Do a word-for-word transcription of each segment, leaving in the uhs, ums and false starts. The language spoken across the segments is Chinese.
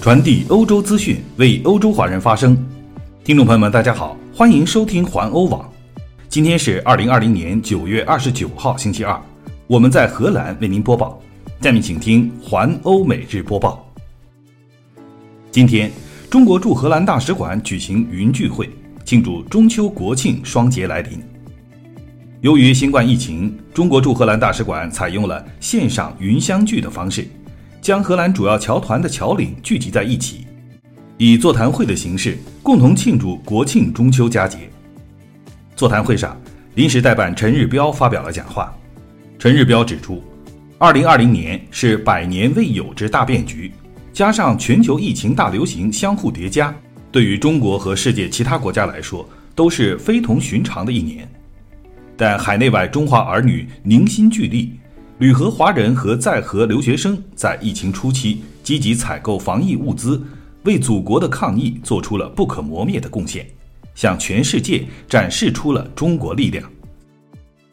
传递欧洲资讯，为欧洲华人发声。听众朋友们，大家好，欢迎收听环欧网。今天是二零二零年九月二十九号星期二，我们在荷兰为您播报。下面请听环欧每日播报。今天，中国驻荷兰大使馆举行云聚会，庆祝中秋国庆双节来临。由于新冠疫情，中国驻荷兰大使馆采用了线上云相聚的方式，将荷兰主要侨团的侨领聚集在一起，以座谈会的形式共同庆祝国庆中秋佳节。座谈会上，临时代办陈日标发表了讲话。陈日标指出，二零二零年是百年未有之大变局，加上全球疫情大流行相互叠加，对于中国和世界其他国家来说都是非同寻常的一年。但海内外中华儿女凝心聚力，旅荷华人和在荷留学生在疫情初期积极采购防疫物资，为祖国的抗疫做出了不可磨灭的贡献，向全世界展示出了中国力量。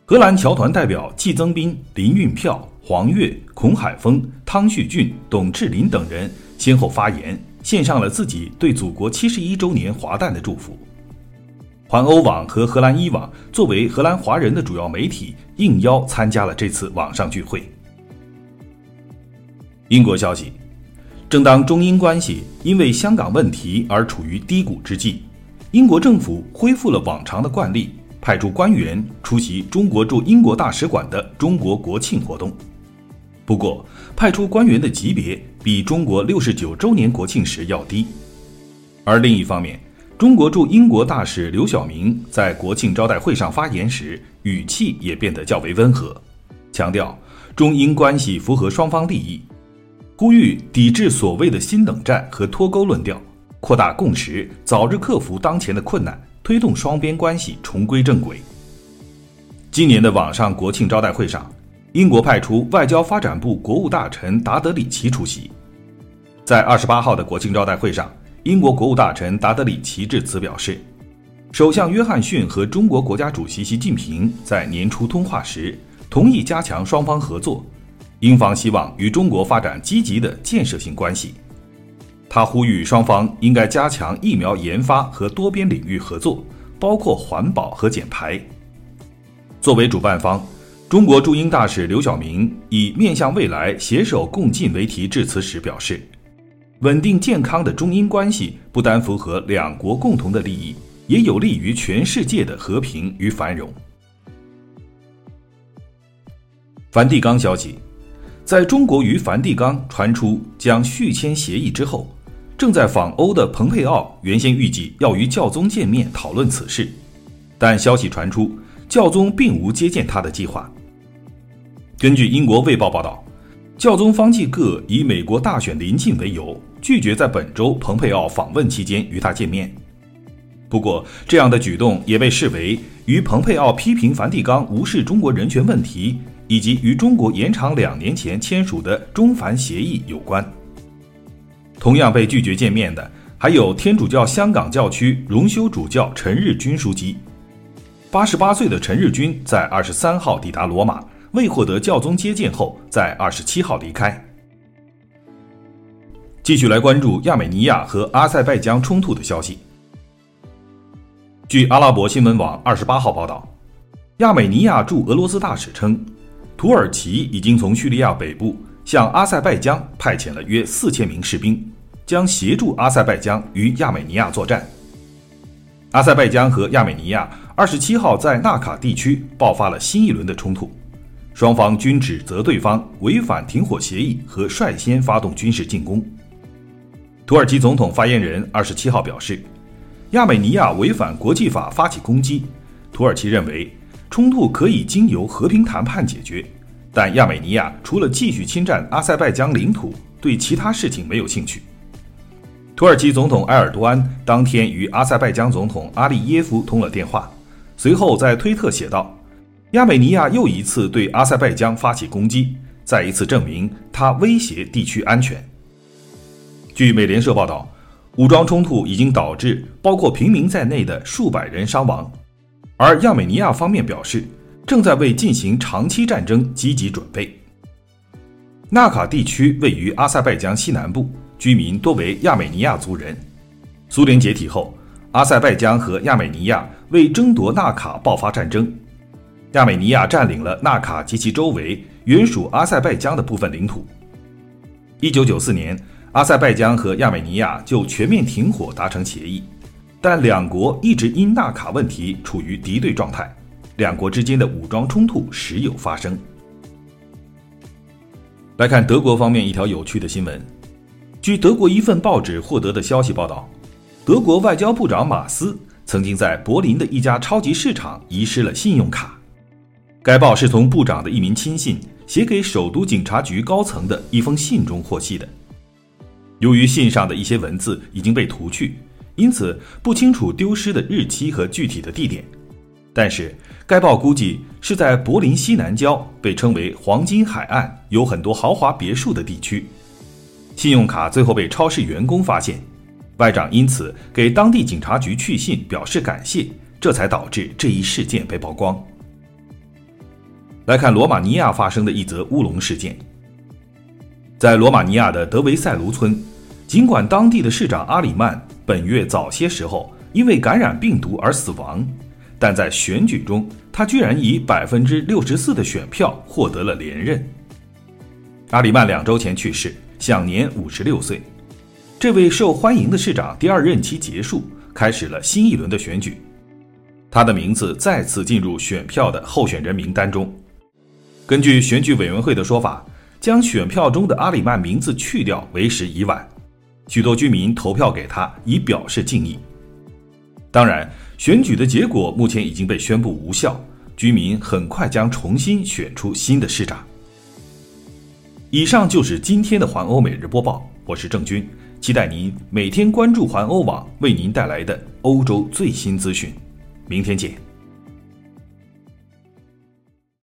荷兰侨团代表季增斌、林运票、黄岳、孔海峰、汤旭俊、董志林等人先后发言，献上了自己对祖国七十一周年华诞的祝福。环欧网和荷兰一网作为荷兰华人的主要媒体，应邀参加了这次网上聚会。英国消息，正当中英关系因为香港问题而处于低谷之际，英国政府恢复了往常的惯例，派出官员出席中国驻英国大使馆的中国国庆活动。不过，派出官员的级别比中国六十九周年国庆时要低。而另一方面，中国驻英国大使刘晓明在国庆招待会上发言时，语气也变得较为温和，强调中英关系符合双方利益，呼吁抵制所谓的新冷战和脱钩论调，扩大共识，早日克服当前的困难，推动双边关系重归正轨。今年的网上国庆招待会上，英国派出外交发展部国务大臣达德里奇出席。在二十八号的国庆招待会上，英国国务大臣达德里奇致辞表示，首相约翰逊和中国国家主席习近平在年初通话时同意加强双方合作，英方希望与中国发展积极的建设性关系。他呼吁双方应该加强疫苗研发和多边领域合作，包括环保和减排。作为主办方，中国驻英大使刘晓明以面向未来携手共进为题致辞时表示，稳定健康的中英关系不单符合两国共同的利益，也有利于全世界的和平与繁荣。梵蒂冈消息，在中国与梵蒂冈传出将续签协议之后，正在访欧的蓬佩奥原先预计要与教宗见面讨论此事，但消息传出，教宗并无接见他的计划。根据英国卫报报道，教宗方济各以美国大选临近为由，拒绝在本周蓬佩奥访问期间与他见面。不过，这样的举动也被视为与蓬佩奥批评梵蒂冈无视中国人权问题，以及与中国延长两年前签署的中梵协议有关。同样被拒绝见面的，还有天主教香港教区荣休主教陈日君枢机。八十八岁的陈日君在二十三号抵达罗马，未获得教宗接见后，在二十七号离开。继续来关注亚美尼亚和阿塞拜疆冲突的消息。据阿拉伯新闻网二十八号报道，亚美尼亚驻俄罗斯大使称，土耳其已经从叙利亚北部向阿塞拜疆派遣了约四千名士兵，将协助阿塞拜疆与亚美尼亚作战。阿塞拜疆和亚美尼亚二十七号在纳卡地区爆发了新一轮的冲突，双方均指责对方违反停火协议和率先发动军事进攻。土耳其总统发言人二十七号表示，亚美尼亚违反国际法发起攻击，土耳其认为冲突可以经由和平谈判解决，但亚美尼亚除了继续侵占阿塞拜疆领土，对其他事情没有兴趣。土耳其总统埃尔多安当天与阿塞拜疆总统阿利耶夫通了电话，随后在推特写道，亚美尼亚又一次对阿塞拜疆发起攻击，再一次证明它威胁地区安全。据美联社报道，武装冲突已经导致包括平民在内的数百人伤亡，而亚美尼亚方面表示，正在为进行长期战争积极准备。纳卡地区位于阿塞拜疆西南部，居民多为亚美尼亚族人。苏联解体后，阿塞拜疆和亚美尼亚为争夺纳卡爆发战争。亚美尼亚占领了纳卡及其周围原属阿塞拜疆的部分领土。一九九四年，阿塞拜疆和亚美尼亚就全面停火达成协议，但两国一直因纳卡问题处于敌对状态，两国之间的武装冲突时有发生。来看德国方面一条有趣的新闻。据德国一份报纸获得的消息报道，德国外交部长马斯曾经在柏林的一家超级市场遗失了信用卡。该报是从部长的一名亲信写给首都警察局高层的一封信中获悉的。由于信上的一些文字已经被涂去，因此不清楚丢失的日期和具体的地点，但是该报估计是在柏林西南郊，被称为黄金海岸，有很多豪华别墅的地区。信用卡最后被超市员工发现，外长因此给当地警察局去信表示感谢，这才导致这一事件被曝光。来看罗马尼亚发生的一则乌龙事件。在罗马尼亚的德维塞卢村，尽管当地的市长阿里曼本月早些时候因为感染病毒而死亡，但在选举中他居然以 百分之六十四 的选票获得了连任。阿里曼两周前去世，享年五十六岁。这位受欢迎的市长第二任期结束，开始了新一轮的选举，他的名字再次进入选票的候选人名单中。根据选举委员会的说法，将选票中的阿里曼名字去掉为时已晚，许多居民投票给他以表示敬意。当然，选举的结果目前已经被宣布无效，居民很快将重新选出新的市长。以上就是今天的环欧每日播报，我是郑军，期待您每天关注环欧网为您带来的欧洲最新资讯，明天见。